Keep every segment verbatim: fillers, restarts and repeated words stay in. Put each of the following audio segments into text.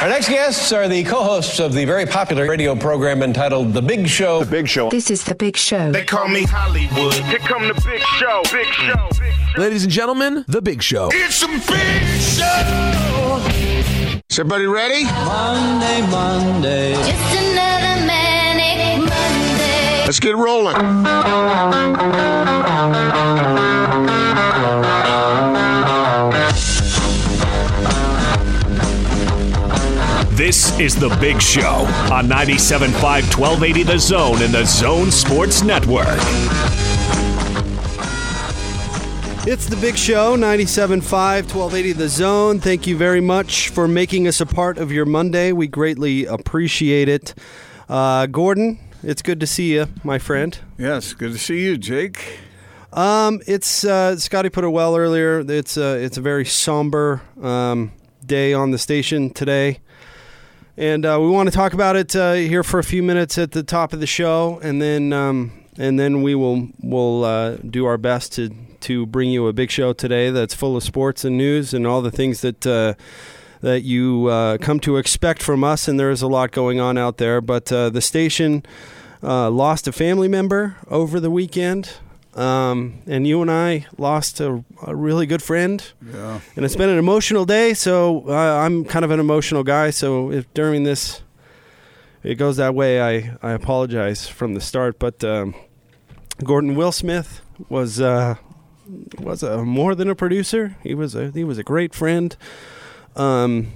Our next guests are the co-hosts of the very popular radio program entitled The Big Show. The Big Show. This is The Big Show. They call me Hollywood. Here come The Big Show. Big Show. Big Show. Ladies and gentlemen, The Big Show. It's a big show. Is everybody ready? Monday, Monday. Just another manic Monday. Let's get rolling. This is The Big Show on ninety-seven point five, twelve eighty The Zone and The Zone Sports Network. It's The Big Show, ninety-seven point five, twelve eighty The Zone. Thank you very much for making us a part of your Monday. We greatly appreciate it. Uh, Gordon, it's good to see you, my friend. Yes, good to see you, Jake. Um, it's uh, Scotty put it well earlier. It's, uh, it's a very somber um, day on the station today. And uh, we want to talk about it uh, here for a few minutes at the top of the show, and then um, and then we will will uh, do our best to to bring you a big show today that's full of sports and news and all the things that uh, that you uh, come to expect from us. And there is a lot going on out there, but uh, the station uh, lost a family member over the weekend. Um, and you and I lost a, a really good friend. Yeah. And it's been an emotional day, so uh, I'm kind of an emotional guy, so if during this it goes that way, I, I apologize from the start. But um, Gordon, Will Smith was uh, was a, more than a producer. He was a, he was a great friend. Um,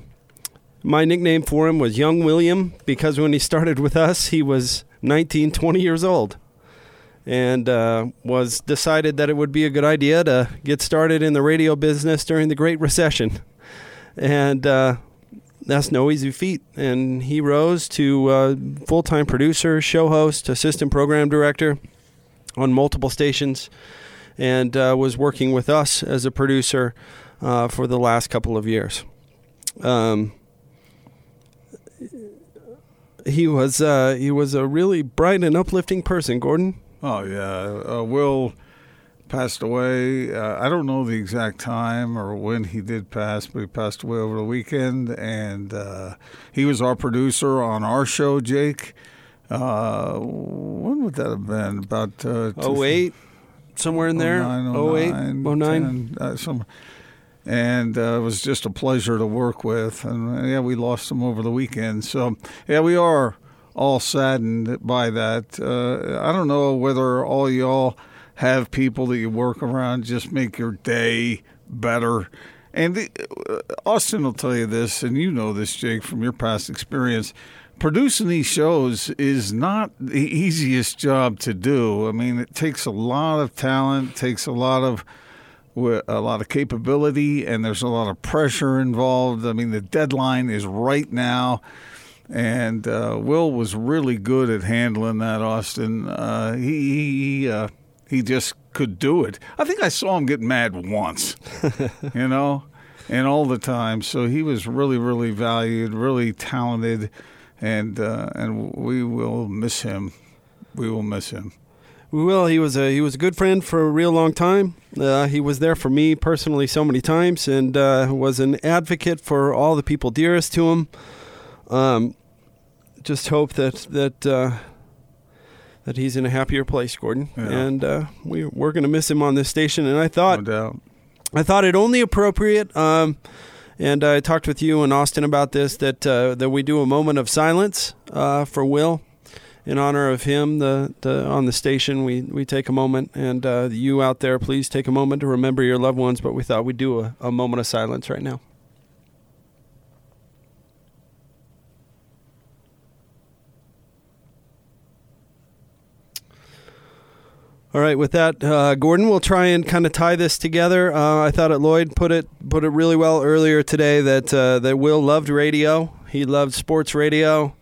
my nickname for him was Young William, because when he started with us, he was nineteen, twenty years old. And uh, was decided that it would be a good idea to get started in the radio business during the Great Recession. And uh, that's no easy feat. And he rose to uh, full-time producer, show host, assistant program director on multiple stations, and uh, was working with us as a producer uh, for the last couple of years. Um, he was uh, he was a really bright and uplifting person, Gordon. Oh, yeah. Uh, Will passed away. Uh, I don't know the exact time or when he did pass, but he passed away over the weekend. And uh, he was our producer on our show, Jake. Uh, when would that have been? About uh, oh eight, somewhere in there? oh nine, oh nine, oh nine. ten, uh, somewhere. And uh, it was just a pleasure to work with. And, yeah, we lost him over the weekend. So, yeah, we are all saddened by that. Uh, I don't know whether all y'all have people that you work around just make your day better. And the, uh, Austin will tell you this, and you know this, Jake, from your past experience. Producing these shows is not the easiest job to do. I mean, it takes a lot of talent, takes a lot of a lot of capability, and there's a lot of pressure involved. I mean, the deadline is right now. And uh, Will was really good at handling that, Austin. Uh, he he, uh, he just could do it. I think I saw him get mad once, you know, and all the time. So he was really, really valued, really talented, and uh, and we will miss him. We will miss him. We will. He was a he was a good friend for a real long time. Uh, he was there for me personally so many times, and uh, was an advocate for all the people dearest to him. Um. Just hope that that uh, that he's in a happier place, Gordon. Yeah. And uh, we we're gonna miss him on this station. And I thought, no doubt. I thought it only appropriate. Um, and I talked with you and Austin about this, that uh, that we do a moment of silence uh, for Will, in honor of him. The, the on the station we, we take a moment, and uh, you out there, please take a moment to remember your loved ones. But we thought we'd do a, a moment of silence right now. All right, with that, uh, Gordon, we'll try and kind of tie this together. Uh, I thought it, Lloyd put it put it really well earlier today that uh, that Will loved radio. He loved sports radio,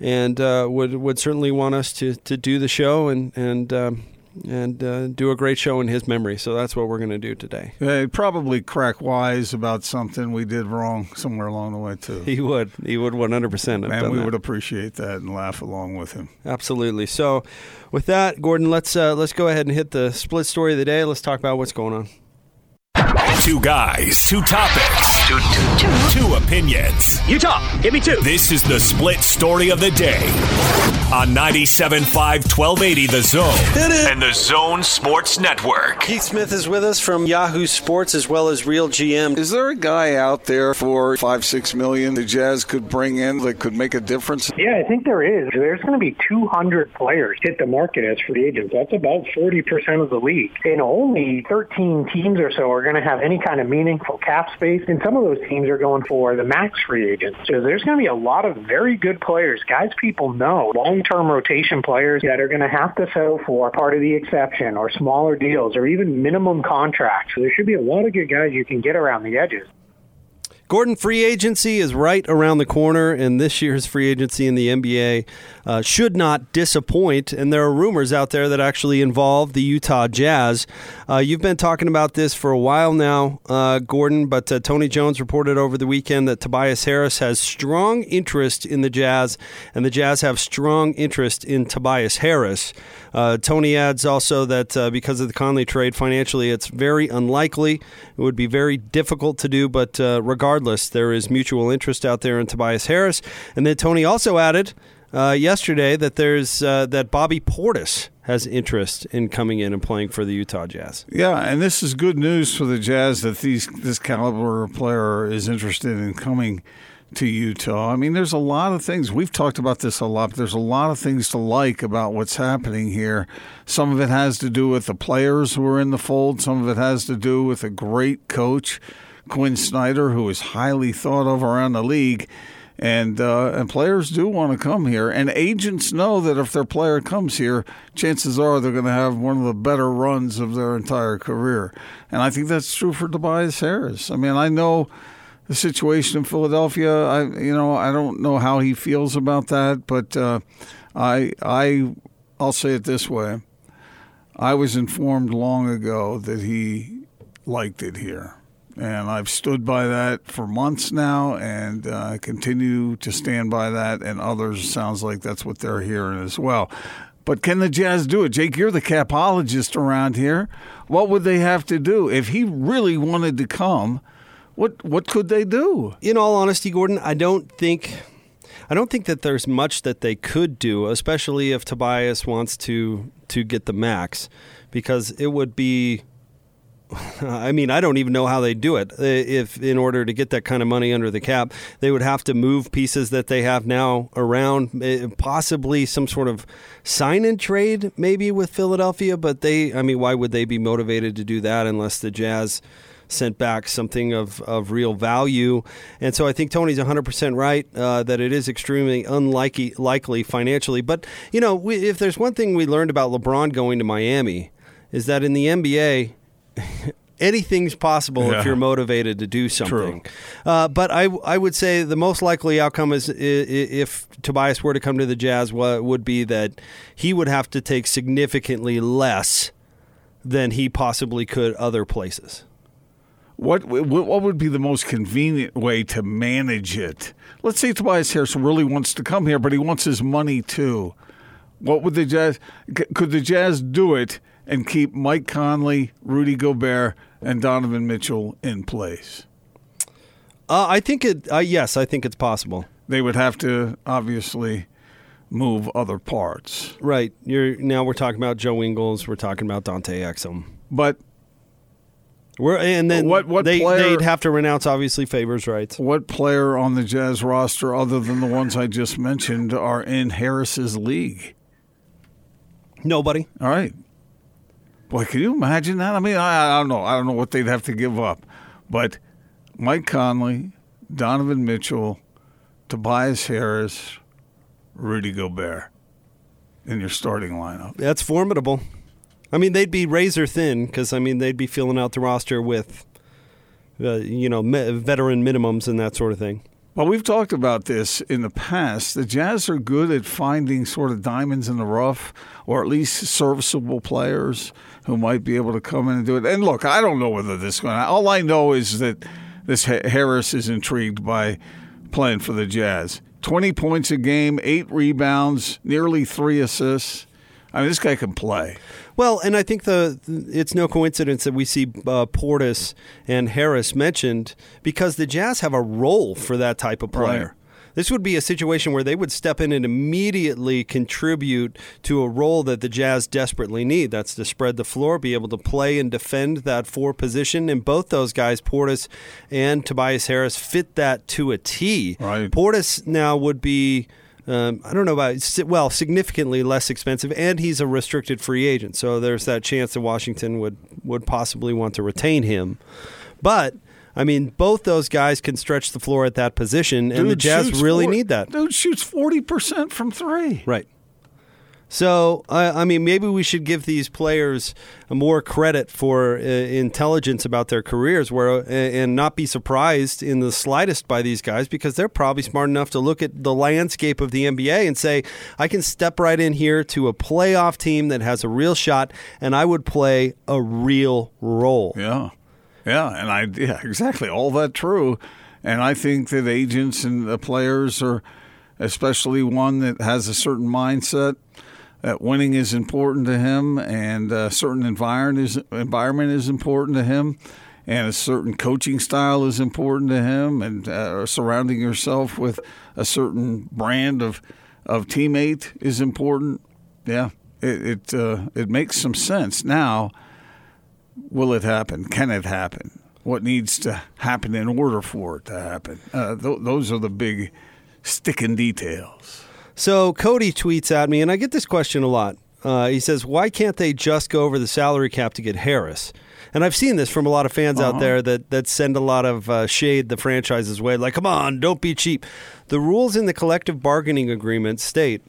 and uh, would would certainly want us to, to do the show and and um, and uh, do a great show in his memory. So that's what we're going to do today. Yeah, he'd probably crack wise about something we did wrong somewhere along the way too. He would. He would one hundred percent. And we that. would appreciate that and laugh along with him. Absolutely. So. With that, Gordon, let's uh, let's go ahead and hit the split story of the day. Let's talk about what's going on. Two guys, two topics, Two, two, two. Two opinions. Utah, give me two. This is the split story of the day on ninety-seven point five, twelve eighty The Zone and The Zone Sports Network. Keith Smith is with us from Yahoo Sports as well as Real G M. Is there a guy out there for five, six million the Jazz could bring in that could make a difference? Yeah, I think there is. There's going to be two hundred players hit the market as free agents. That's about forty percent of the league. And only thirteen teams or so are going to have any kind of meaningful cap space. And some of those teams are going for the max free agents. So there's going to be a lot of very good players, guys people know, long-term rotation players that are going to have to settle for part of the exception or smaller deals or even minimum contracts. So there should be a lot of good guys you can get around the edges. Gordon, free agency is right around the corner, and this year's free agency in the N B A uh, should not disappoint, and there are rumors out there that actually involve the Utah Jazz. Uh, you've been talking about this for a while now, uh, Gordon, but uh, Tony Jones reported over the weekend that Tobias Harris has strong interest in the Jazz, and the Jazz have strong interest in Tobias Harris. Uh, Tony adds also that uh, because of the Conley trade, financially it's very unlikely. It would be very difficult to do, but uh, regardless, there is mutual interest out there in Tobias Harris. And then Tony also added uh, yesterday that there's uh, that Bobby Portis has interest in coming in and playing for the Utah Jazz. Yeah, and this is good news for the Jazz that these this caliber of player is interested in coming to Utah. I mean, there's a lot of things. We've talked about this a lot, but there's a lot of things to like about what's happening here. Some of it has to do with the players who are in the fold. Some of it has to do with a great coach, Quinn Snyder, who is highly thought of around the league, and uh, and players do want to come here. And agents know that if their player comes here, chances are they're going to have one of the better runs of their entire career. And I think that's true for Tobias Harris. I mean, I know the situation in Philadelphia. I you know I don't know how he feels about that, but uh, I I I'll say it this way: I was informed long ago that he liked it here. And I've stood by that for months now, and I uh, continue to stand by that. And others, sounds like that's what they're hearing as well. But can the Jazz do it? Jake, you're the capologist around here. What would they have to do if he really wanted to come? What what could they do? In all honesty, Gordon, I don't think. I don't think that there's much that they could do, especially if Tobias wants to to get the max, because it would be. I mean, I don't even know how they do it. If in order to get that kind of money under the cap, they would have to move pieces that they have now around, possibly some sort of sign and trade maybe with Philadelphia. But they, I mean, why would they be motivated to do that unless the Jazz sent back something of, of real value? And so I think Tony's one hundred percent right uh, that it is extremely unlikely likely financially. But, you know, we, if there's one thing we learned about LeBron going to Miami is that in the N B A, anything's possible yeah. if you're motivated to do something. Uh, but I, I would say the most likely outcome is if Tobias were to come to the Jazz would be that he would have to take significantly less than he possibly could other places. What what would be the most convenient way to manage it? Let's say Tobias Harris really wants to come here, but he wants his money too. What would the Jazz? Could the Jazz do it and keep Mike Conley, Rudy Gobert, and Donovan Mitchell in place? Uh, I think it. Uh, yes, I think it's possible. They would have to obviously move other parts. Right. You're now we're talking about Joe Ingles. We're talking about Dante Exum. But we're and then what, what they, player, they'd have to renounce obviously Favors' rights. What player on the Jazz roster, other than the ones I just mentioned, are in Harris's league? Nobody. All right. Boy, can you imagine that? I mean, I, I don't know. I don't know what they'd have to give up. But Mike Conley, Donovan Mitchell, Tobias Harris, Rudy Gobert in your starting lineup. That's formidable. I mean, they'd be razor thin because, I mean, they'd be filling out the roster with, uh, you know, me- veteran minimums and that sort of thing. Well, we've talked about this in the past. The Jazz are good at finding sort of diamonds in the rough or at least serviceable players who might be able to come in and do it. And, look, I don't know whether this is going to – all I know is that this Harris is intrigued by playing for the Jazz. twenty points a game, eight rebounds, nearly three assists. I mean, this guy can play. Well, and I think the it's no coincidence that we see uh, Portis and Harris mentioned because the Jazz have a role for that type of player. Right. This would be a situation where they would step in and immediately contribute to a role that the Jazz desperately need. That's to spread the floor, be able to play and defend that four position. And both those guys, Portis and Tobias Harris, fit that to a T. Right. Portis now would be... Um, I don't know about, well, significantly less expensive, and he's a restricted free agent. So there's that chance that Washington would, would possibly want to retain him. But, I mean, both those guys can stretch the floor at that position, dude, and the Jazz really forty, need that. Dude shoots forty percent from three. Right. So, uh, I mean, maybe we should give these players more credit for uh, intelligence about their careers where, uh, and not be surprised in the slightest by these guys because they're probably smart enough to look at the landscape of the N B A and say, I can step right in here to a playoff team that has a real shot, and I would play a real role. Yeah, yeah, and I yeah, exactly. All that true. And I think that agents and the players are, especially one that has a certain mindset, that winning is important to him, and a certain environment is, environment is important to him, and a certain coaching style is important to him, and uh, surrounding yourself with a certain brand of of teammate is important. Yeah, it it, uh, it makes some sense. Now, will it happen? Can it happen? What needs to happen in order for it to happen? Uh, th- those are the big sticking details. So Cody tweets at me, and I get this question a lot. Uh, he says, why can't they just go over the salary cap to get Harris? And I've seen this from a lot of fans uh-huh. out there that, that send a lot of uh, shade the franchise's way, like, come on, don't be cheap. The rules in the collective bargaining agreement state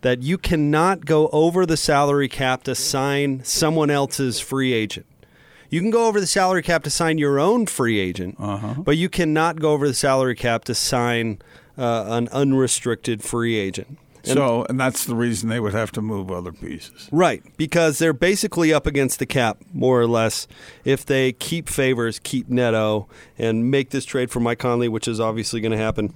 that you cannot go over the salary cap to sign someone else's free agent. You can go over the salary cap to sign your own free agent, uh-huh. but you cannot go over the salary cap to sign Uh, an unrestricted free agent. And so, and that's the reason they would have to move other pieces. Right, because they're basically up against the cap, more or less, if they keep Favors, keep Neto, and make this trade for Mike Conley, which is obviously going to happen.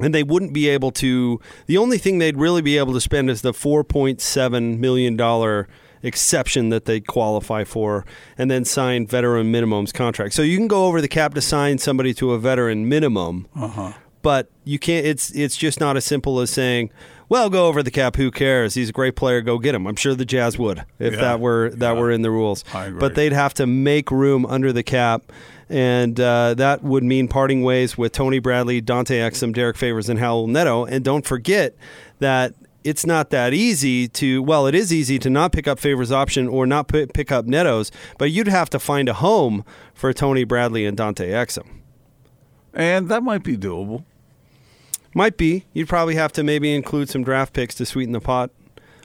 And they wouldn't be able to, the only thing they'd really be able to spend is the four point seven million dollars exception that they qualify for, and then sign veteran minimums contract. So you can go over the cap to sign somebody to a veteran minimum. Uh-huh. But you can't. It's it's just not as simple as saying, "Well, go over the cap. Who cares? He's a great player. Go get him." I'm sure the Jazz would if yeah, that were that yeah. were in the rules. I agree. But they'd have to make room under the cap, and uh, that would mean parting ways with Tony Bradley, Dante Exum, Derek Favors, and Howell Neto. And don't forget that it's not that easy to. Well, it is easy to not pick up Favors' option or not pick up Neto's, but you'd have to find a home for Tony Bradley and Dante Exum, and that might be doable. Might be. You'd probably have to maybe include some draft picks to sweeten the pot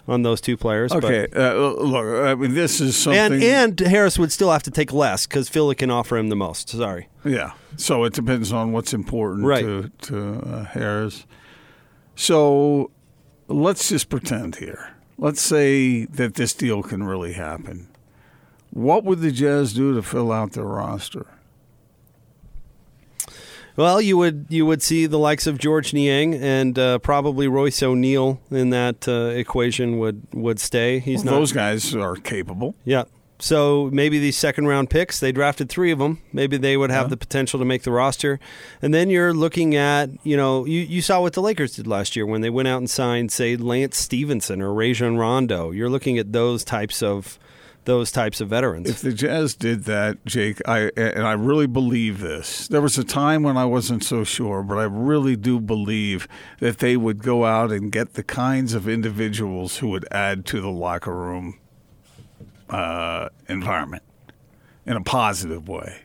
on those two players. Okay. But. Uh, look, I mean, this is something... And, and Harris would still have to take less because Philly can offer him the most. Sorry. Yeah. So it depends on what's important right. to, to uh, Harris. So let's just pretend here. Let's say that this deal can really happen. What would the Jazz do to fill out their roster? Well, you would you would see the likes of George Niang and uh, probably Royce O'Neal in that uh, equation would, would stay. He's well, not, those guys are capable. Yeah. So maybe these second-round picks, they drafted three of them. Maybe they would have yeah. the potential to make the roster. And then you're looking at, you know, you, you saw what the Lakers did last year when they went out and signed, say, Lance Stevenson or Rajon Rondo. You're looking at those types of those types of veterans. If the Jazz did that, Jake, I and I really believe this. There was a time when I wasn't so sure, but I really do believe that they would go out and get the kinds of individuals who would add to the locker room uh, environment in a positive way.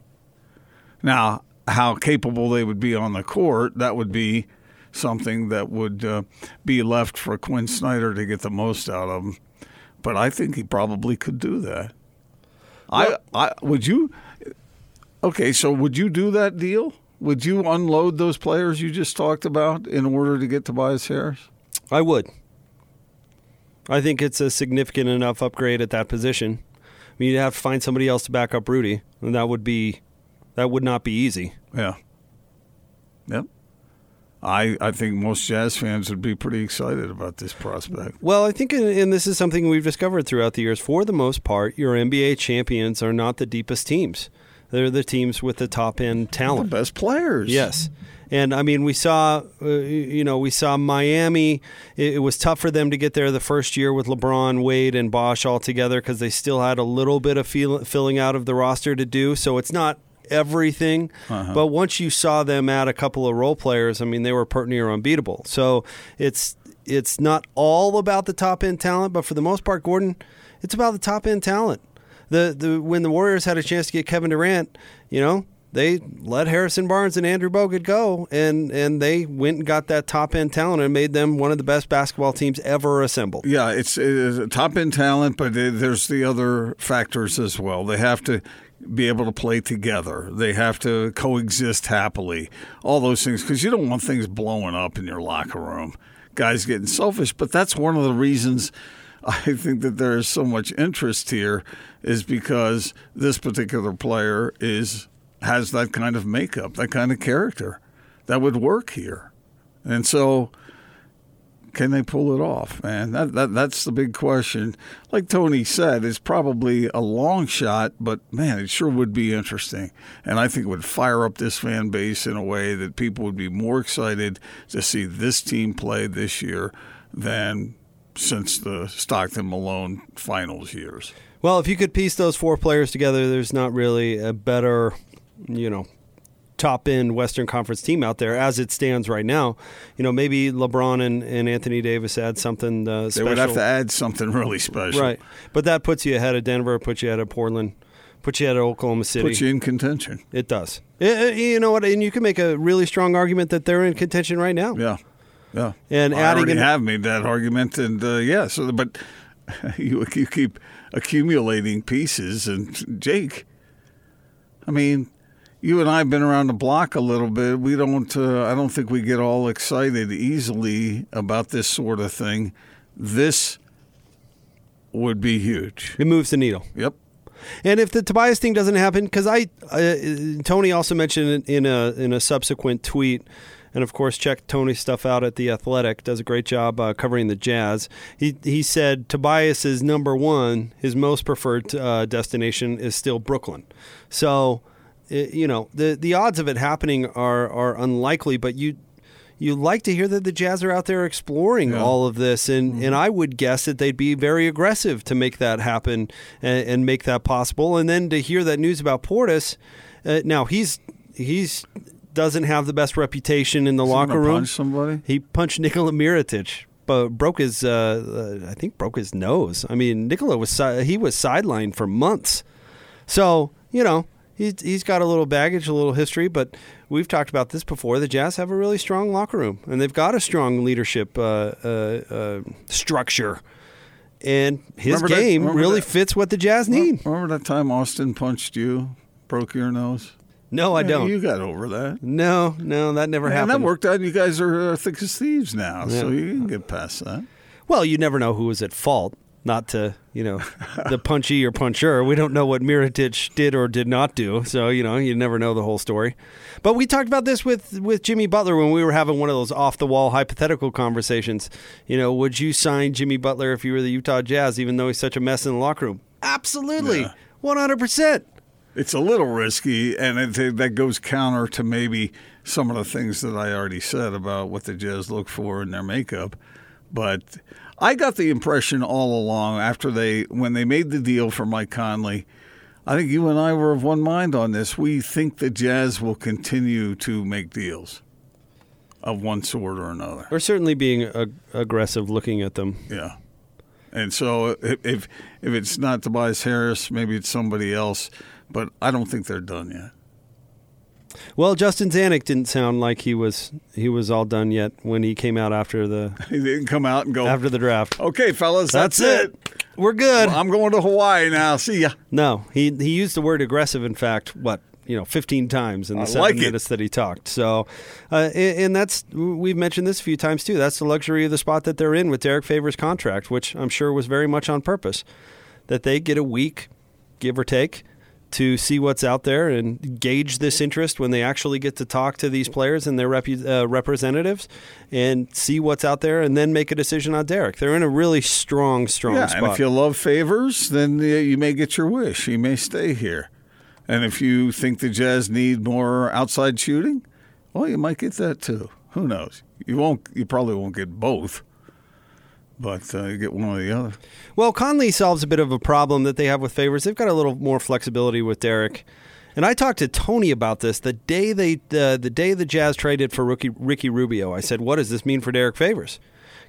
Now, how capable they would be on the court, that would be something that would uh, be left for Quinn Snyder to get the most out of them. But I think he probably could do that. Well, I, I would you. Okay, so would you do that deal? Would you unload those players you just talked about in order to get Tobias Harris? I would. I think it's a significant enough upgrade at that position. I mean, you'd have to find somebody else to back up Rudy, and that would be, that would not be easy. Yeah. Yep. I, I think most Jazz fans would be pretty excited about this prospect. Well, I think, and this is something we've discovered throughout the years, for the most part, your N B A champions are not the deepest teams. They're the teams with the top-end talent. The best players. Yes. And, I mean, we saw, uh, you know, we saw Miami. It, it was tough for them to get there the first year with LeBron, Wade, and Bosch all together because they still had a little bit of feel, filling out of the roster to do. So it's not everything. Uh-huh. But once you saw them add a couple of role players, I mean, they were pert near unbeatable. So it's it's not all about the top-end talent. But for the most part, Gordon, it's about the top-end talent. The the When the Warriors had a chance to get Kevin Durant, you know, they let Harrison Barnes and Andrew Bogut go, and, and they went and got that top-end talent and made them one of the best basketball teams ever assembled. Yeah, it's, it's top-end talent, but it, there's the other factors as well. They have to be able to play together. They have to coexist happily, all those things, because you don't want things blowing up in your locker room, guys getting selfish. But that's one of the reasons I think that there is so much interest here is because this particular player is – has that kind of makeup, that kind of character that would work here. And so can they pull it off, man? That, that That's the big question. Like Tony said, it's probably a long shot, but, man, it sure would be interesting. And I think it would fire up this fan base in a way that people would be more excited to see this team play this year than since the Stockton-Malone finals years. Well, if you could piece those four players together, there's not really a better – you know, top-end Western Conference team out there as it stands right now. You know, maybe LeBron and, and Anthony Davis add something uh, special. They would have to add something really special. Right. But that puts you ahead of Denver, puts you ahead of Portland, puts you ahead of Oklahoma City. Puts you in contention. It does. It, you know what? And you can make a really strong argument that they're in contention right now. Yeah. Yeah. And well, adding I already an, have made that argument. And, uh, yeah, so, but you, you keep accumulating pieces. And, Jake, I mean, you and I have been around the block a little bit. We don't. Uh, I don't think we get all excited easily about this sort of thing. This would be huge. It moves the needle. Yep. And if the Tobias thing doesn't happen, because I, uh, Tony also mentioned in a in a subsequent tweet. And, of course, check Tony's stuff out at The Athletic. Does a great job uh, covering the Jazz. He he said Tobias is number one. His most preferred uh, destination is still Brooklyn. So, it, you know, the, the odds of it happening are, are unlikely. But you you like to hear that the Jazz are out there exploring yeah. all of this. And, mm-hmm. and I would guess that they'd be very aggressive to make that happen and, and make that possible. And then to hear that news about Portis, uh, now he's he's – doesn't have the best reputation in the Isn't locker room. Punch somebody? He punched Nikola Mirotić, but broke his, uh, I think, broke his nose. I mean, Nikola was he was sidelined for months. So you know he's he's got a little baggage, a little history. But we've talked about this before. The Jazz have a really strong locker room, and they've got a strong leadership uh, uh, uh, structure. And his remember game that, really that, fits what the Jazz need. Remember that time Austin punched you, broke your nose? No, I yeah, don't. You got over that. No, no, that never yeah, happened. And that worked out, and you guys are thick as thieves now, yeah. so you can get past that. Well, you never know who was at fault, not to, you know, the punchy or puncher. We don't know what Mirotić did or did not do, so, you know, you never know the whole story. But we talked about this with, with Jimmy Butler when we were having one of those off-the-wall hypothetical conversations. You know, would you sign Jimmy Butler if you were the Utah Jazz, even though he's such a mess in the locker room? Absolutely, yeah. one hundred percent. It's a little risky, and it, that goes counter to maybe some of the things that I already said about what the Jazz look for in their makeup. But I got the impression all along after they, when they made the deal for Mike Conley, I think you and I were of one mind on this. We think the Jazz will continue to make deals of one sort or another. Or certainly being ag- aggressive looking at them. Yeah. And so if, if if it's not Tobias Harris, maybe it's somebody else. But I don't think they're done yet. Well, Justin Zanuck didn't sound like he was he was all done yet when he came out after the – He didn't come out and go – After the draft. Okay, fellas, that's, that's it. it. We're good. Well, I'm going to Hawaii now. See ya. No, he he used the word aggressive, in fact, what, you know, fifteen times in the I seven like minutes that he talked. So, uh, and, and that's – we've mentioned this a few times too. That's the luxury of the spot that they're in with Derek Favors' contract, which I'm sure was very much on purpose, that they get a week, give or take – to see what's out there and gauge this interest when they actually get to talk to these players and their rep- uh, representatives and see what's out there and then make a decision on Derek. They're in a really strong, strong yeah, spot. And if you love favors, then you may get your wish. You may stay here. And if you think the Jazz need more outside shooting, well, you might get that too. Who knows? You won't. You probably won't get both. But uh, you get one or the other. Well, Conley solves a bit of a problem that they have with favors. They've got a little more flexibility with Derek. And I talked to Tony about this the day they uh, the day the Jazz traded for rookie, Ricky Rubio. I said, what does this mean for Derek Favors?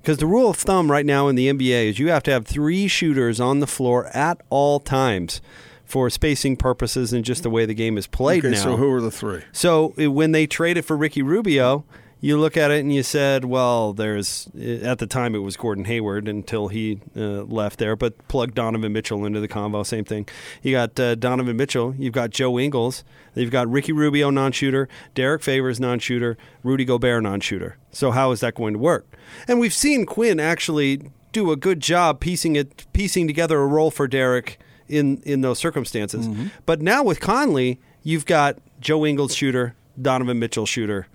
Because the rule of thumb right now in the N B A is you have to have three shooters on the floor at all times for spacing purposes and just the way the game is played okay, now. Okay, so who are the three? So when they traded for Ricky Rubio, you look at it and you said, well, there's at the time it was Gordon Hayward until he uh, left there, but plug Donovan Mitchell into the convo, same thing. You got uh, Donovan Mitchell, you've got Joe Ingles, you've got Ricky Rubio non-shooter, Derek Favors non-shooter, Rudy Gobert non-shooter. So how is that going to work? And we've seen Quinn actually do a good job piecing it, piecing together a role for Derek in, in those circumstances. Mm-hmm. But now with Conley, you've got Joe Ingles shooter, Donovan Mitchell shooter,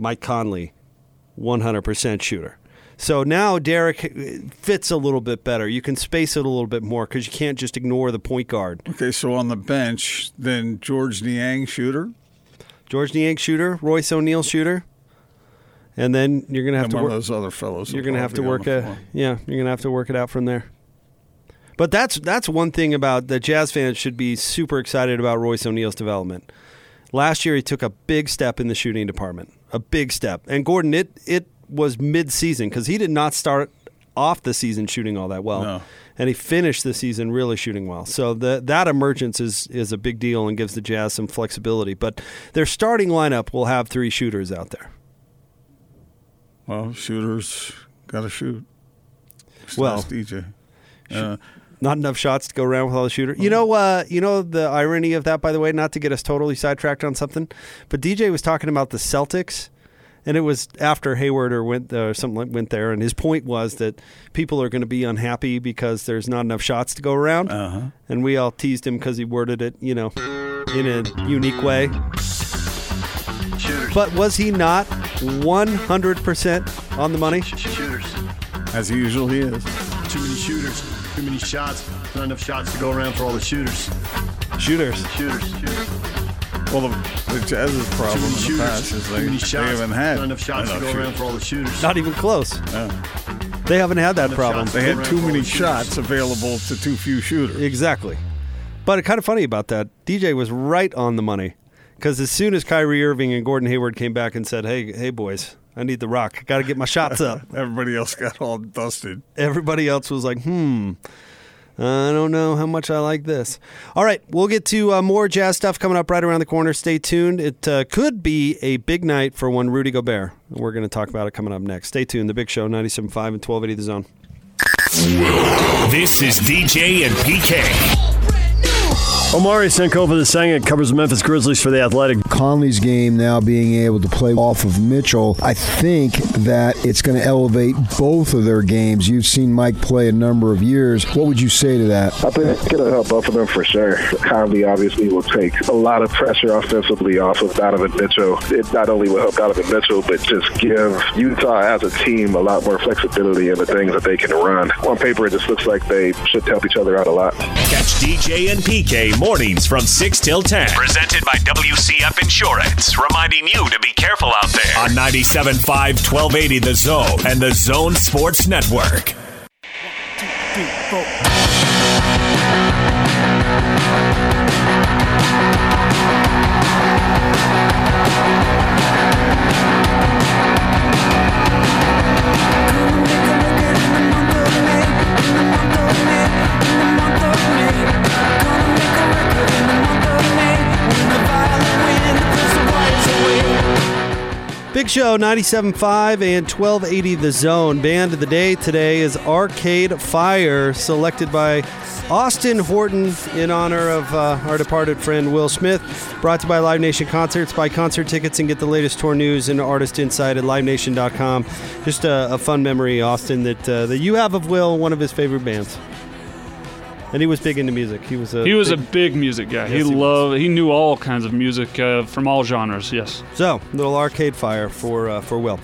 Mike Conley, one hundred percent shooter. So now Derek fits a little bit better. You can space it a little bit more because you can't just ignore the point guard. Okay, so on the bench, then George Niang shooter? George Niang shooter, Royce O'Neal shooter. And then you're going to have to work those other fellows. You're going to have to work a, yeah, you're going to have to work it out from there. But that's that's one thing about the Jazz fans should be super excited about Royce O'Neal's development. Last year he took a big step in the shooting department. A big step. And Gordon, it it was mid-season because he did not start off the season shooting all that well. No. And he finished the season really shooting well. So the, that emergence is, is a big deal and gives the Jazz some flexibility. But their starting lineup will have three shooters out there. Well, shooters got to shoot. Just well, D J. Uh, not enough shots to go around with all the shooter. You know, uh, you know the irony of that, by the way, not to get us totally sidetracked on something, but D J was talking about the Celtics, and it was after Hayward or went uh, or something like went there, and his point was that people are going to be unhappy because there's not enough shots to go around, uh-huh. and we all teased him because he worded it, you know, in a unique way. Shooters. But was he not one hundred percent on the money? Shooters. As usual, he is. Too many shooters. Too many shots, not enough shots to go around for all the shooters. Shooters. Shooters. shooters. Well, the, the Jazz's problem in the shooters. past is they, shots, they haven't had not enough shots enough to go shooters. around for all the shooters. Not even close. No. They haven't had that problem. They had too many shots shooters. available to too few shooters. Exactly. But it's kind of funny about that. D J was right on the money because as soon as Kyrie Irving and Gordon Hayward came back and said, hey, hey, boys, I need the rock. Got to get my shots up. Everybody else got all dusted. Everybody else was like, hmm, I don't know how much I like this. All right, we'll get to uh, more Jazz stuff coming up right around the corner. Stay tuned. It uh, could be a big night for one Rudy Gobert. We're going to talk about it coming up next. Stay tuned. The Big Show, ninety-seven point five and twelve eighty The Zone. This is D J and P K. Omari Sankofa the second covers the Memphis Grizzlies for The Athletic. Conley's game now being able to play off of Mitchell, I think that it's going to elevate both of their games. You've seen Mike play a number of years. What would you say to that? I think it's going to help both of them for sure. Conley obviously will take a lot of pressure offensively off of Donovan Mitchell. It not only will help Donovan Mitchell, but just give Utah as a team a lot more flexibility in the things that they can run. On paper, it just looks like they should help each other out a lot. Catch D J and P K mornings from six till ten. Presented by W C F Insurance. Reminding you to be careful out there. On ninety-seven point five, twelve eighty The Zone and The Zone Sports Network. One, two, three, four. Big Show, ninety-seven point five and twelve eighty The Zone. Band of the day today is Arcade Fire, selected by Austin Horton in honor of uh, our departed friend Will Smith. Brought to you by Live Nation Concerts. Buy concert tickets and get the latest tour news and artist insight at live nation dot com. Just a, a fun memory, Austin, that, uh, that you have of Will, one of his favorite bands. And he was big into music. He was a he was big, a big music guy. Yes, he, he loved. Was. He knew all kinds of music uh, from all genres. Yes. So little arcade fire for uh, for Will.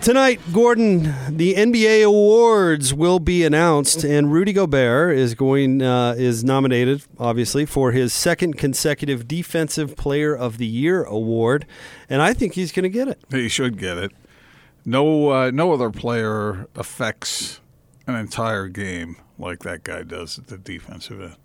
Tonight, Gordon, the N B A awards will be announced, and Rudy Gobert is going uh, is nominated, obviously, for his second consecutive Defensive Player of the Year award, and I think he's going to get it. He should get it. No, uh, no other player affects an entire game like that guy does at the defensive end.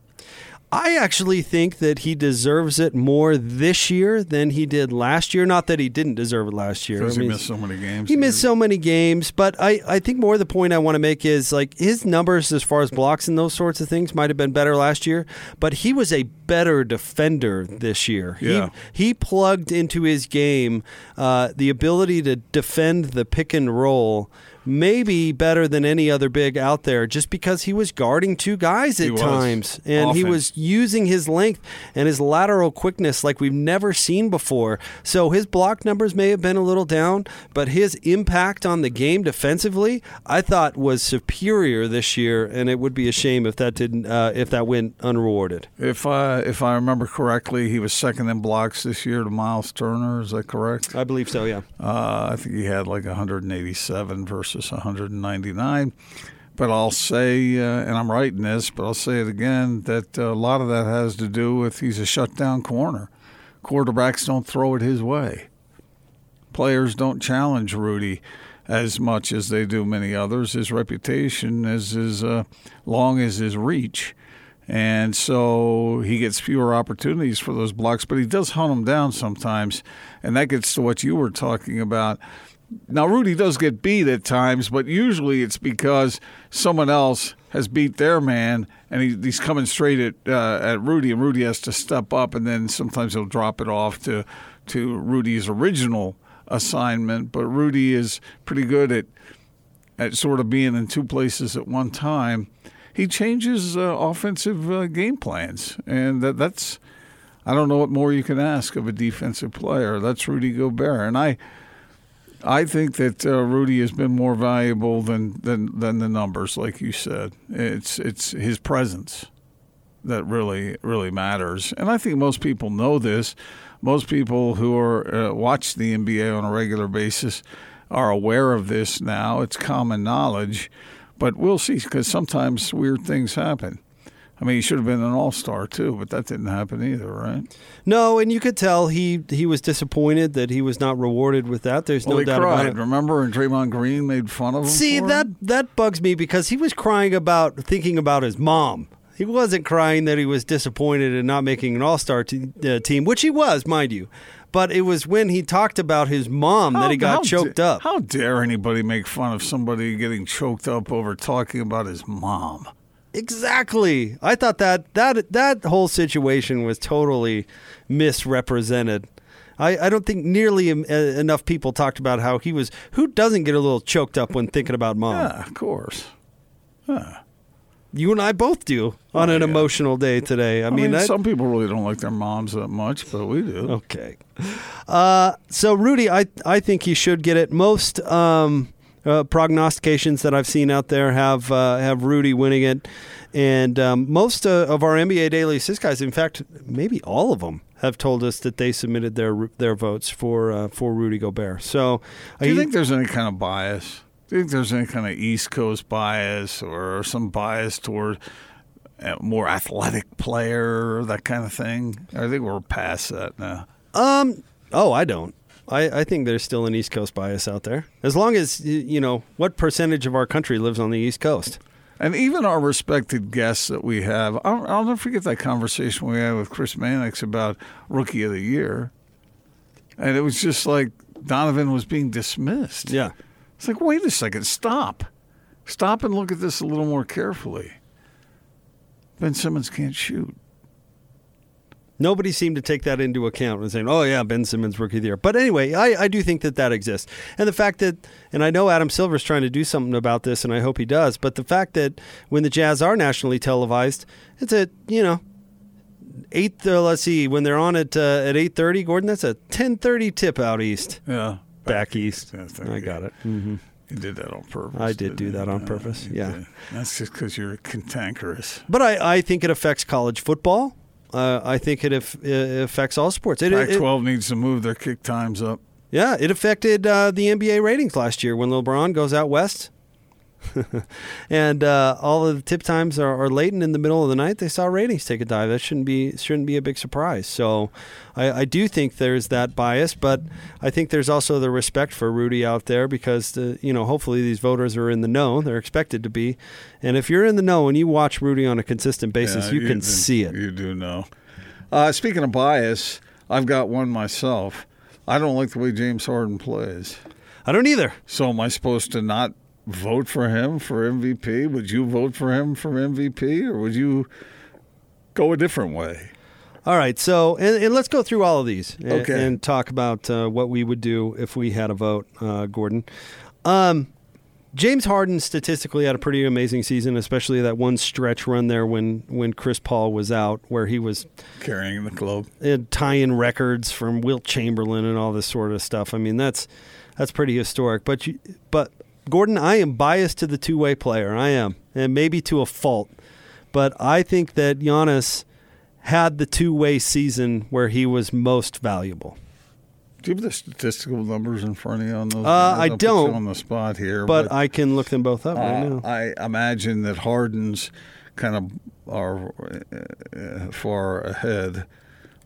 I actually think that he deserves it more this year than he did last year. Not that he didn't deserve it last year. Because he missed so many games. He missed so many games. But I, I think more the point I want to make is, like, his numbers as far as blocks and those sorts of things might have been better last year. But he was a better defender this year. Yeah. He, he plugged into his game uh, the ability to defend the pick and roll maybe better than any other big out there, just because he was guarding two guys at times. And he was using his length and his lateral quickness like we've never seen before. So his block numbers may have been a little down, but his impact on the game defensively, I thought, was superior this year. And it would be a shame if that didn't, uh, if that went unrewarded. If I, if I remember correctly, he was second in blocks this year to Miles Turner. Is that correct? I believe so, yeah. Uh, I think he had like one hundred eighty-seven versus one hundred ninety-nine, but I'll say, uh, and I'm right in this, but I'll say it again, that a lot of that has to do with he's a shutdown corner. Quarterbacks don't throw it his way. Players don't challenge Rudy as much as they do many others. His reputation is as uh, long as his reach, and so he gets fewer opportunities for those blocks, but he does hunt them down sometimes, and that gets to what you were talking about. Now, Rudy does get beat at times, but usually it's because someone else has beat their man, and he, he's coming straight at uh, at Rudy, and Rudy has to step up, and then sometimes he'll drop it off to, to Rudy's original assignment. But Rudy is pretty good at, at sort of being in two places at one time. He changes uh, offensive uh, game plans, and that, that's – I don't know what more you can ask of a defensive player. That's Rudy Gobert, and I – I think that uh, Rudy has been more valuable than, than than the numbers, like you said. It's it's his presence that really, really matters. And I think most people know this. Most people who are uh, watch the N B A on a regular basis are aware of this now. It's common knowledge. But we'll see, because sometimes weird things happen. I mean, he should have been an all-star, too, but that didn't happen either, right? No, and you could tell he, he was disappointed that he was not rewarded with that. There's well, no doubt cried, about it. Remember, and Draymond Green made fun of him. See, for that him? that bugs me because he was crying about thinking about his mom. He wasn't crying that he was disappointed in not making an all-star te- uh, team, which he was, mind you. But it was when he talked about his mom how, that he got choked da- up. How dare anybody make fun of somebody getting choked up over talking about his mom? Exactly. I thought that that that whole situation was totally misrepresented. I, I don't think nearly em, uh, enough people talked about how he was. Who doesn't get a little choked up when thinking about mom? Yeah, of course. Huh. You and I both do on oh, an yeah. emotional day today. I, I mean, mean I, some people really don't like their moms that much, but we do. Okay. Uh, so Rudy, I I think he should get it. Most. Um, Uh, prognostications that I've seen out there have uh, have Rudy winning it. And um, most uh, of our N B A Daily Assist guys, in fact, maybe all of them, have told us that they submitted their their votes for uh, for Rudy Gobert. So, do you he, think there's any kind of bias? Do you think there's any kind of East Coast bias or some bias toward a more athletic player or that kind of thing? I think we're past that now. Um. Oh, I don't. I, I think there's still an East Coast bias out there. As long as, you know, what percentage of our country lives on the East Coast? And even our respected guests that we have, I'll, I'll never forget that conversation we had with Chris Mannix about Rookie of the Year. And it was just like Donovan was being dismissed. Yeah. It's like, wait a second, stop. Stop and look at this a little more carefully. Ben Simmons can't shoot. Nobody seemed to take that into account and saying, oh, yeah, Ben Simmons, rookie of the year. But anyway, I, I do think that that exists. And the fact that, and I know Adam Silver's trying to do something about this, and I hope he does, but the fact that when the Jazz are nationally televised, it's a, you know, eight, uh, let's see, when they're on at, uh, at eight thirty, Gordon, that's a ten thirty tip out east. Yeah. Back, back east. east. I got it. Mm-hmm. You did that on purpose. I did do that on purpose, yeah. That's just because you're cantankerous. But I, I think it affects college football. Uh, I think it, if, it affects all sports. Pac twelve needs to move their kick times up. Yeah, it affected uh, the N B A ratings last year when LeBron goes out west. and uh, all of the tip times are, are late and in the middle of the night. They saw ratings take a dive. That shouldn't be shouldn't be a big surprise. So I, I do think there's that bias, but I think there's also the respect for Rudy out there because the, you know hopefully these voters are in the know. They're expected to be, and if you're in the know and you watch Rudy on a consistent basis, yeah, you, you can do, see it. You do know. Uh, speaking of bias, I've got one myself. I don't like the way James Harden plays. I don't either. So am I supposed to not vote for him for M V P? Would you vote for him for M V P, or would you go a different way? All right, so and, and let's go through all of these and, okay. and talk about uh, what we would do if we had a vote, uh, Gordon. Um, James Harden statistically had a pretty amazing season, especially that one stretch run there when, when Chris Paul was out, where he was carrying the globe, and tying records from Wilt Chamberlain and all this sort of stuff. I mean, that's that's pretty historic. But you, but Gordon, I am biased to the two-way player. I am, and maybe to a fault. But I think that Giannis had the two-way season where he was most valuable. Do you have the statistical numbers in front of you on those? Uh, I don't. On the spot here, but, but I can look them both up uh, right now. I imagine that Harden's kind of are uh, far ahead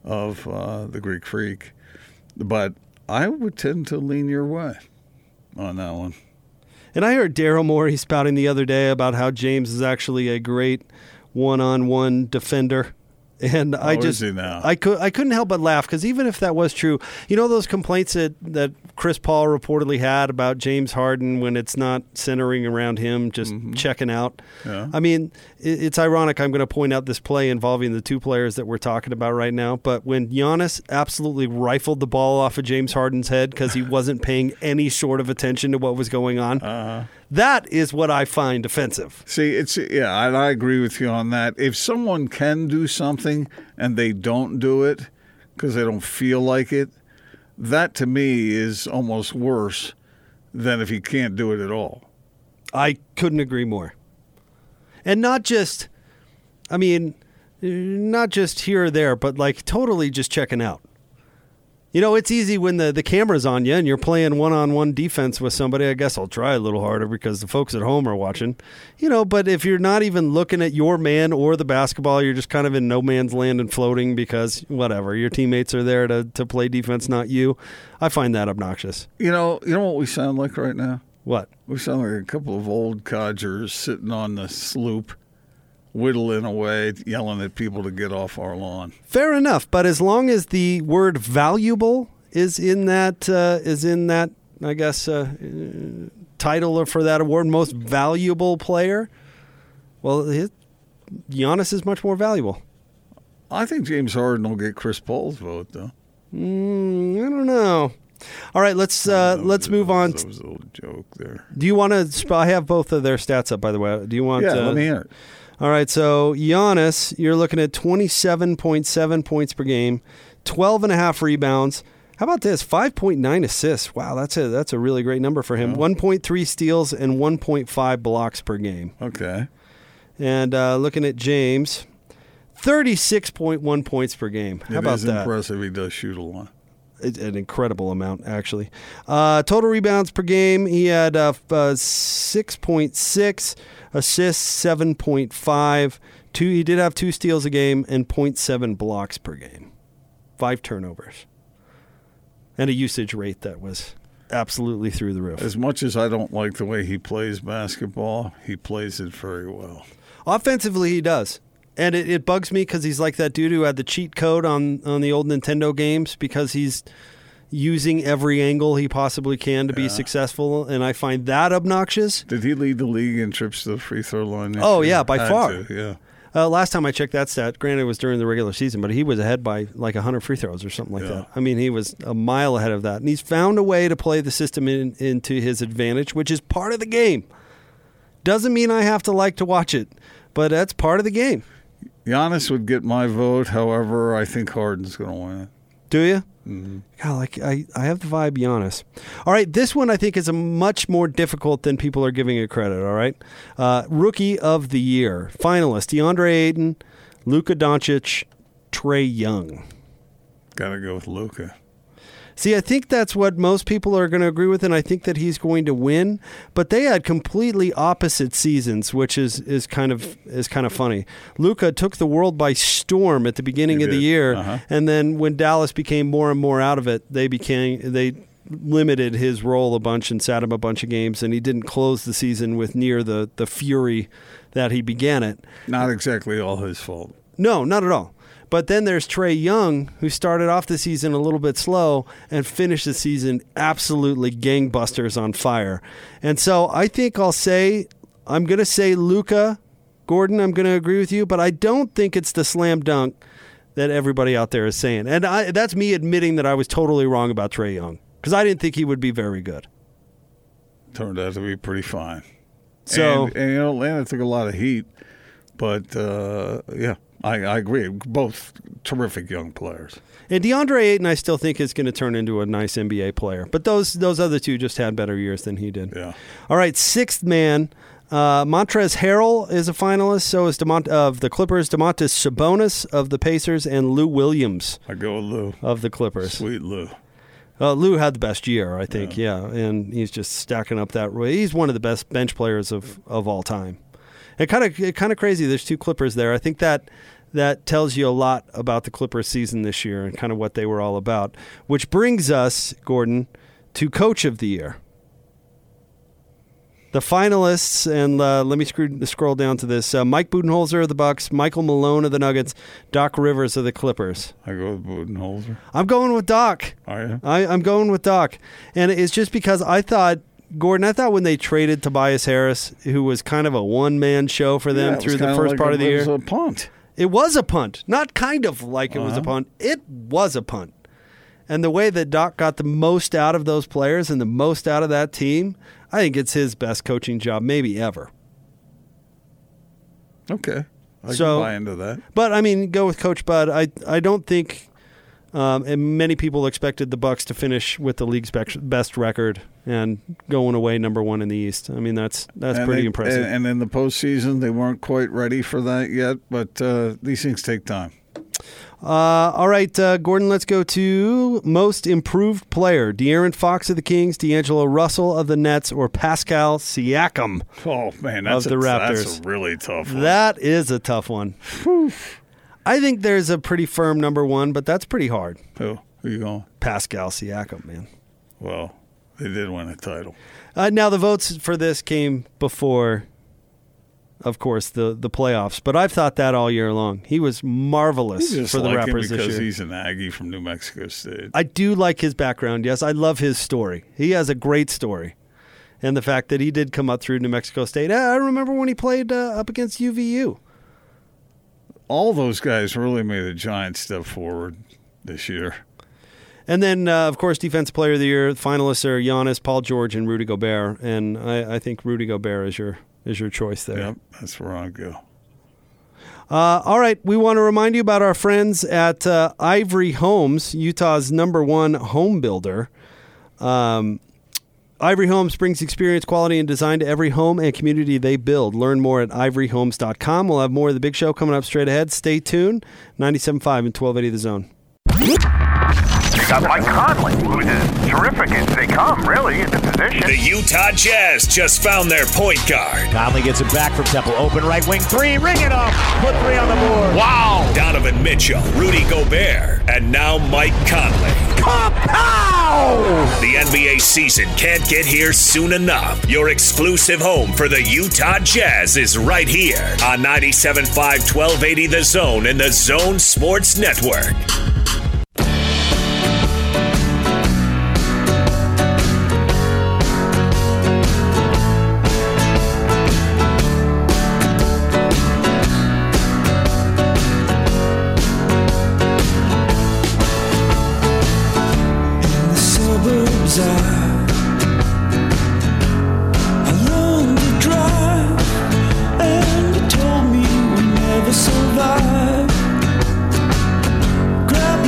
of uh, the Greek Freak. But I would tend to lean your way on that one. And I heard Daryl Morey spouting the other day about how James is actually a great one-on-one defender, and how I just I could I couldn't help but laugh because even if that was true, you know those complaints that, that Chris Paul reportedly had about James Harden when it's not centering around him, just mm-hmm. checking out. Yeah. I mean, it, it's ironic. I'm going to point out this play involving the two players that we're talking about right now, but when Giannis absolutely rifled the ball off of James Harden's head because he wasn't paying any sort of attention to what was going on, uh-huh. that is what I find offensive. See, it's yeah, and I agree with you on that. If someone can do something and they don't do it because they don't feel like it, that to me is almost worse than if you can't do it at all. I couldn't agree more. And not just, I mean, not just here or there, but like totally just checking out. You know, it's easy when the, the camera's on you and you're playing one-on-one defense with somebody. I guess I'll try a little harder because the folks at home are watching. You know, but if you're not even looking at your man or the basketball, you're just kind of in no man's land and floating because whatever. Your teammates are there to, to play defense, not you. I find that obnoxious. You know, you know what we sound like right now? What? We sound like a couple of old codgers sitting on the sloop, whittling away, yelling at people to get off our lawn. Fair enough, but as long as the word "valuable" is in that, uh, is in that, I guess, uh, title for that award, most valuable player. Well, his, Giannis is much more valuable. I think James Harden will get Chris Paul's vote, though. Mm, I don't know. All right, let's uh, no, let's move on. That was a little joke there. Do you want to? I have both of their stats up, by the way. Do you want? Yeah, uh, let me hear it. All right, so Giannis, you're looking at twenty-seven point seven points per game, twelve and a half rebounds. How about this? five point nine assists. Wow, that's a that's a really great number for him. Yeah. one point three steals and one point five blocks per game. Okay. And uh, looking at James, thirty-six point one points per game. How it about that? It is impressive. He does shoot a lot. An incredible amount, actually. Uh, total rebounds per game, he had uh, uh, six point six. Assists, seven point five. Two, he did have two steals a game and zero point seven blocks per game. Five turnovers. And a usage rate that was absolutely through the roof. As much as I don't like the way he plays basketball, he plays it very well. Offensively, he does. And it, it bugs me because he's like that dude who had the cheat code on, on the old Nintendo games because he's using every angle he possibly can to be yeah. successful, and I find that obnoxious. Did he lead the league in trips to the free throw line? Oh, year? yeah, by I far. To, yeah. Uh, last time I checked that stat, granted it was during the regular season, but he was ahead by like one hundred free throws or something like yeah. that. I mean, he was a mile ahead of that, and he's found a way to play the system in, into his advantage, which is part of the game. Doesn't mean I have to like to watch it, but that's part of the game. Giannis would get my vote. However, I think Harden's going to win it. Do you? Mm-hmm. God, like I, I have the vibe Giannis. All right, this one I think is a much more difficult than people are giving it credit, all right? Uh, Rookie of the Year, finalist, DeAndre Ayton, Luka Doncic, Trae Young. Gotta go with Luka. See, I think that's what most people are going to agree with, and I think that he's going to win. But they had completely opposite seasons, which is, is kind of is kind of funny. Luka took the world by storm at the beginning he of did. the year, uh-huh. and then when Dallas became more and more out of it, they became they limited his role a bunch and sat him a bunch of games, and he didn't close the season with near the, the fury that he began it. Not exactly all his fault. No, not at all. But then there's Trae Young, who started off the season a little bit slow and finished the season absolutely gangbusters on fire. And so I think I'll say, I'm going to say Luka, Gordon, I'm going to agree with you, but I don't think it's the slam dunk that everybody out there is saying. And I, that's me admitting that I was totally wrong about Trae Young, because I didn't think he would be very good. Turned out to be pretty fine. So, and, and you know, Atlanta took a lot of heat, but uh, yeah. I, I agree. Both terrific young players. And DeAndre Ayton, I still think, is going to turn into a nice N B A player. But those those other two just had better years than he did. Yeah. All right, sixth man. Uh, Montrezl Harrell is a finalist. So is DeMont- of the Clippers, Domantas Sabonis of the Pacers, and Lou Williams. I go with Lou. Of the Clippers. Sweet Lou. Uh, Lou had the best year, I think, yeah. yeah. And he's just stacking up that way. He's one of the best bench players of, of all time. It kind of it kind of crazy. There's two Clippers there. I think that that tells you a lot about the Clippers season this year and kind of what they were all about. Which brings us, Gordon, to Coach of the Year. The finalists, and uh, let me screw, scroll down to this. Uh, Mike Budenholzer of the Bucks, Michael Malone of the Nuggets, Doc Rivers of the Clippers. I go with Budenholzer. I'm going with Doc. Are you? I, I'm going with Doc. And it's just because I thought, Gordon, I thought when they traded Tobias Harris, who was kind of a one-man show for them yeah, through the first like part of the year. It was a punt. It was a punt. Not kind of like uh-huh. it was a punt. It was a punt. And the way that Doc got the most out of those players and the most out of that team, I think it's his best coaching job maybe ever. Okay. I so, can buy into that. But, I mean, go with Coach Bud. I, I don't think... Um, and many people expected the Bucks to finish with the league's best record and going away number one in the East. I mean, that's that's and pretty they, impressive. And, and in the postseason, they weren't quite ready for that yet, but uh, these things take time. Uh, all right, uh, Gordon, let's go to most improved player. De'Aaron Fox of the Kings, D'Angelo Russell of the Nets, or Pascal Siakam oh, man, that's of the a, Raptors. That's a really tough one. That is a tough one. Whew. I think there's a pretty firm number one, but that's pretty hard. Who? Who you going? Pascal Siakam, man. Well, they did win a title. Uh, now, the votes for this came before, of course, the, the playoffs, but I've thought that all year long. He was marvelous just for the like Raptors this year. Because he's an Aggie from New Mexico State. I do like his background, yes. I love his story. He has a great story. And the fact that he did come up through New Mexico State. I remember when he played uh, up against U V U. All those guys really made a giant step forward this year. And then, uh, of course, Defensive Player of the Year, the finalists are Giannis, Paul George, and Rudy Gobert. And I, I think Rudy Gobert is your is your choice there. Yep, that's where I go. Uh, all right, we want to remind you about our friends at uh, Ivory Homes, Utah's number one home builder. Um Ivory Homes brings experience, quality, and design to every home and community they build. Learn more at ivory homes dot com. We'll have more of the big show coming up straight ahead. Stay tuned. ninety-seven point five and twelve eighty The Zone. They got Mike Conley, who's as terrific as they come, really, at the position. The Utah Jazz just found their point guard. Conley gets it back from Temple. Open right wing three. Ring it up. Put three on the board. Wow. Donovan Mitchell, Rudy Gobert, and now Mike Conley. Pow! The N B A season can't get here soon enough. Your exclusive home for the Utah Jazz is right here on ninety-seven point five, twelve eighty The Zone and the Zone Sports Network. Grab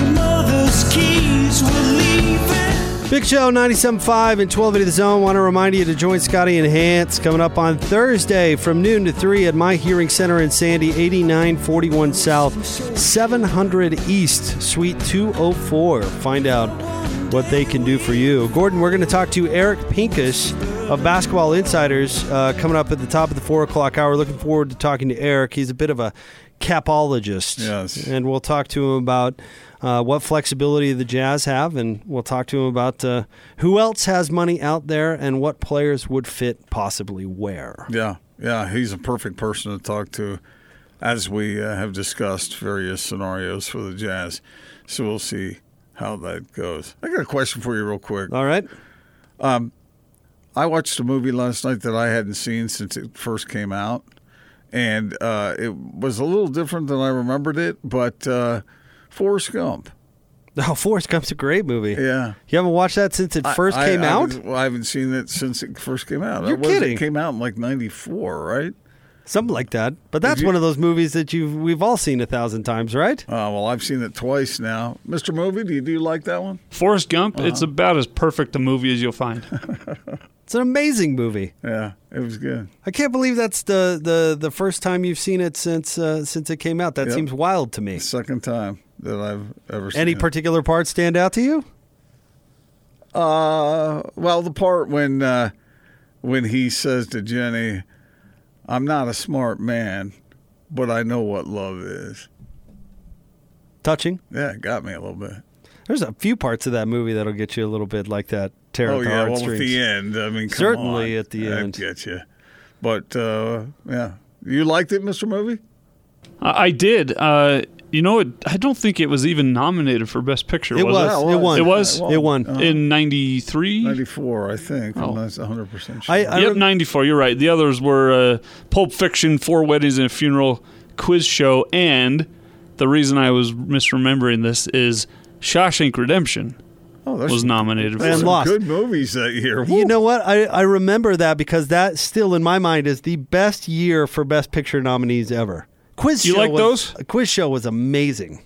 Big Show, ninety-seven point five and twelve eighty The Zone. Want to remind you to join Scotty and Hans coming up on Thursday from noon to three at My Hearing Center in Sandy, eighty-nine forty-one South, seven hundred East, Suite two oh four. Find out what they can do for you. Gordon, we're going to talk to Eric Pincus of Basketball Insiders uh, coming up at the top of the four o'clock hour. Looking forward to talking to Eric. He's a bit of a capologist. Yes. And we'll talk to him about uh, what flexibility the Jazz have, and we'll talk to him about uh, who else has money out there and what players would fit possibly where. Yeah, yeah, he's a perfect person to talk to, as we uh, have discussed various scenarios for the Jazz. So we'll see how that goes. I got a question for you real quick. All right. Um, I watched a movie last night that I hadn't seen since it first came out. And uh, it was a little different than I remembered it, but uh, Forrest Gump. Oh, Forrest Gump's a great movie. Yeah. You haven't watched that since it first I, came I, out? I, was, well, I haven't seen it since it first came out. You're kidding. It came out in like ninety-four, right? Something like that. But that's you, one of those movies that you've we've all seen a thousand times, right? Oh, uh, well, I've seen it twice now. Mister Movie, do you, do you like that one? Forrest Gump, uh-huh. It's about as perfect a movie as you'll find. It's an amazing movie. Yeah, it was good. I can't believe that's the the, the first time you've seen it since uh, since it came out. That yep. seems wild to me. Second time that I've ever seen it. Any particular part stand out to you? Uh, well, the part when uh, when he says to Jenny, "I'm not a smart man, but I know what love is." Touching. Yeah, it got me a little bit. There's a few parts of that movie that'll get you a little bit like that. Oh, yeah, well, at the end. I mean, come Certainly on. at the end. I get you. But, uh, yeah. You liked it, Mister Movie? I did. Uh, you know, it, I don't think it was even nominated for Best Picture. It was. was. It won. It was? It won. Uh, in ninety-three? ninety-four, I think. Oh. That's one hundred percent sure. I, I yep, ninety-four. You're right. The others were uh, Pulp Fiction, Four Weddings and a Funeral, Quiz Show, and the reason I was misremembering this is Shawshank Redemption. Oh, was nominated for some good movies that year. Woo. You know what? I, I remember that because that still, in my mind, is the best year for Best Picture nominees ever. Quiz you show like was, those? Quiz Show was amazing.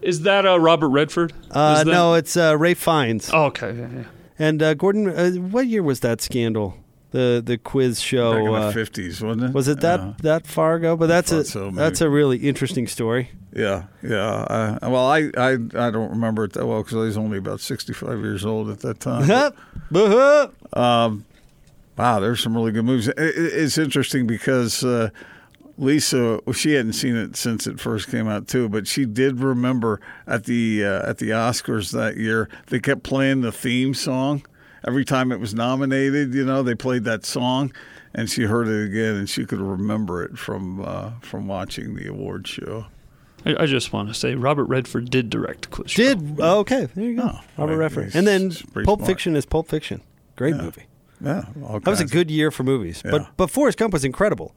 Is that uh, Robert Redford? Uh, that... No, it's uh, Ralph Fiennes. Oh, okay. Yeah, yeah. And uh, Gordon, uh, what year was that scandal? The the Quiz Show. Back in uh, the fifties, wasn't it? Was it that, uh, that far ago? But that's a so, that's a really interesting story. Yeah, yeah. I, well, I, I I don't remember it that well because I was only about sixty-five years old at that time. But, um, wow, there's some really good movies. It, it's interesting because uh, Lisa, well, she hadn't seen it since it first came out too, but she did remember at the uh, at the Oscars that year they kept playing the theme song. Every time it was nominated, you know, they played that song, and she heard it again, and she could remember it from uh, from watching the award show. I, I just want to say Robert Redford did direct Quiz Show. Did? Oh, okay. There you go. Oh, Robert right. Redford. He's, and then Pulp smart. Fiction is Pulp Fiction. Great yeah. movie. Yeah. That was a good year for movies. Yeah. But, but Forrest Gump was incredible.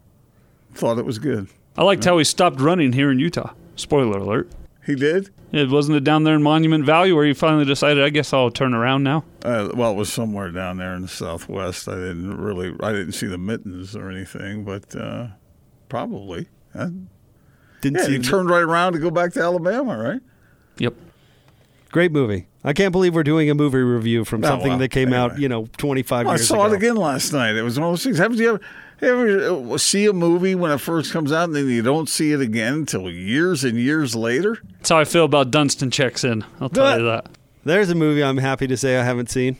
Thought it was good. I liked yeah. how he stopped running here in Utah. Spoiler alert. He did? It wasn't it down there in Monument Valley where he finally decided, I guess I'll turn around now? Uh, well, it was somewhere down there in the Southwest. I didn't really, I didn't see the mittens or anything, but uh, probably. I, didn't yeah, see he the... turned right around to go back to Alabama, right? Yep. Great movie. I can't believe we're doing a movie review from oh, something well, that came anyway. out, you know, twenty-five well, years ago. I saw ago. it again last night. It was one of those things. Haven't you ever... Ever see a movie when it first comes out and then you don't see it again until years and years later? That's how I feel about Dunstan Checks In. I'll tell you that. There's a movie I'm happy to say I haven't seen.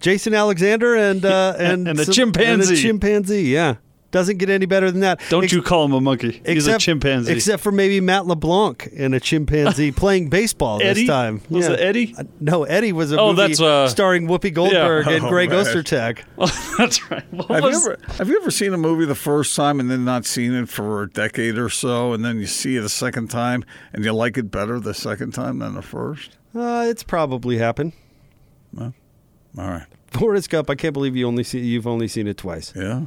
Jason Alexander and uh, and, and a some, chimpanzee. And a chimpanzee, yeah. Doesn't get any better than that. Don't Ex- you call him a monkey. He's except, a chimpanzee. Except for maybe Matt LeBlanc and a chimpanzee playing baseball Eddie? this time. Was yeah. it Eddie? Uh, no, Eddie was a oh, movie that's, uh, starring Whoopi Goldberg yeah. and oh, Greg right. Ostertag. Well, that's right. What have, was... you ever, have you ever seen a movie the first time and then not seen it for a decade or so, and then you see it a second time, and you like it better the second time than the first? Uh, it's probably happened. Well, all right. Forrest Gump, I can't believe you only see, you've only seen it twice. Yeah.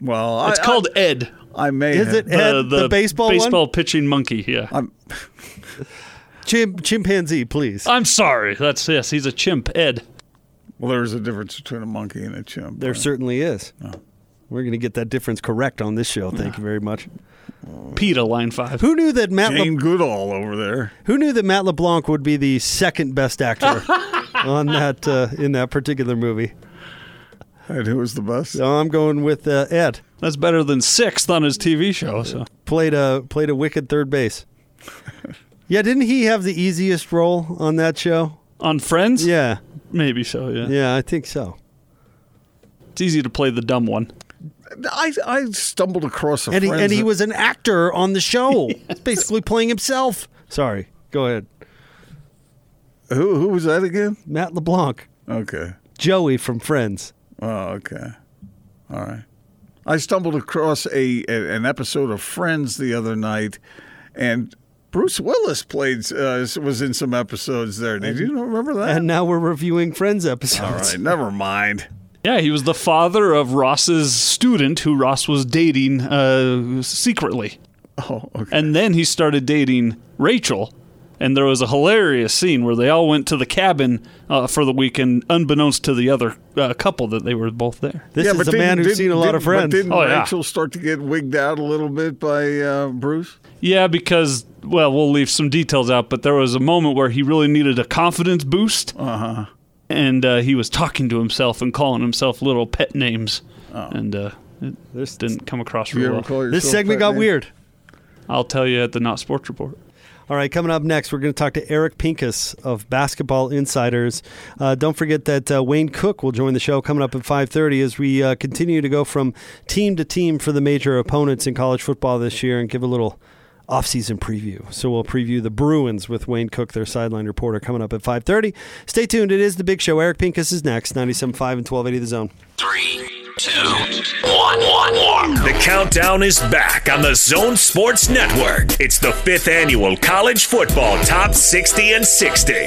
Well, it's I, called I, Ed. I may Is have. it Ed, the, the, the baseball baseball one? pitching monkey? Yeah, I'm Chim, chimpanzee, please. I'm sorry. That's yes. He's a chimp, Ed. Well, there is a difference between a monkey and a chimp. There right? certainly is. Oh. We're going to get that difference correct on this show. Thank yeah. you very much. PETA, line five. Who knew that Matt Jane Le- Goodall over there. Who knew that Matt LeBlanc would be the second best actor on that uh, in that particular movie? And who was the best? So I'm going with uh, Ed. That's better than sixth on his T V show. So. Played a played a wicked third base. Yeah, didn't he have the easiest role on that show? On Friends? Yeah. Maybe so, yeah. Yeah, I think so. It's easy to play the dumb one. I, I stumbled across a and he, Friends. And he was an actor on the show. Yes. Basically playing himself. Sorry. Go ahead. Who who was that again? Matt LeBlanc. Okay. Joey from Friends. Oh, okay. All right. I stumbled across a, a an episode of Friends the other night, and Bruce Willis played uh, was in some episodes there. Did you remember that? And now we're reviewing Friends episodes. All right, never mind. Yeah, he was the father of Ross's student, who Ross was dating uh, secretly. Oh, okay. And then he started dating Rachel, and there was a hilarious scene where they all went to the cabin uh, for the weekend, unbeknownst to the other uh, couple that they were both there. This yeah, is a man who's seen a lot of Friends. But didn't oh, Rachel yeah. start to get wigged out a little bit by uh, Bruce? Yeah, because, well, we'll leave some details out, but there was a moment where he really needed a confidence boost. Uh-huh. And uh, he was talking to himself and calling himself little pet names. Oh. And uh, it, this didn't come across real well. This segment got name? weird. I'll tell you at the Not Sports Report. All right, coming up next, we're going to talk to Eric Pincus of Basketball Insiders. Uh, don't forget that uh, Wayne Cook will join the show coming up at five thirty as we uh, continue to go from team to team for the major opponents in college football this year and give a little off-season preview. So we'll preview the Bruins with Wayne Cook, their sideline reporter, coming up at five thirty. Stay tuned. It is The Big Show. Eric Pincus is next. ninety-seven point five and twelve eighty The Zone. Three, two, one, one, one. The countdown is back on the Zone Sports Network. It's the fifth annual College Football Top sixty and sixty.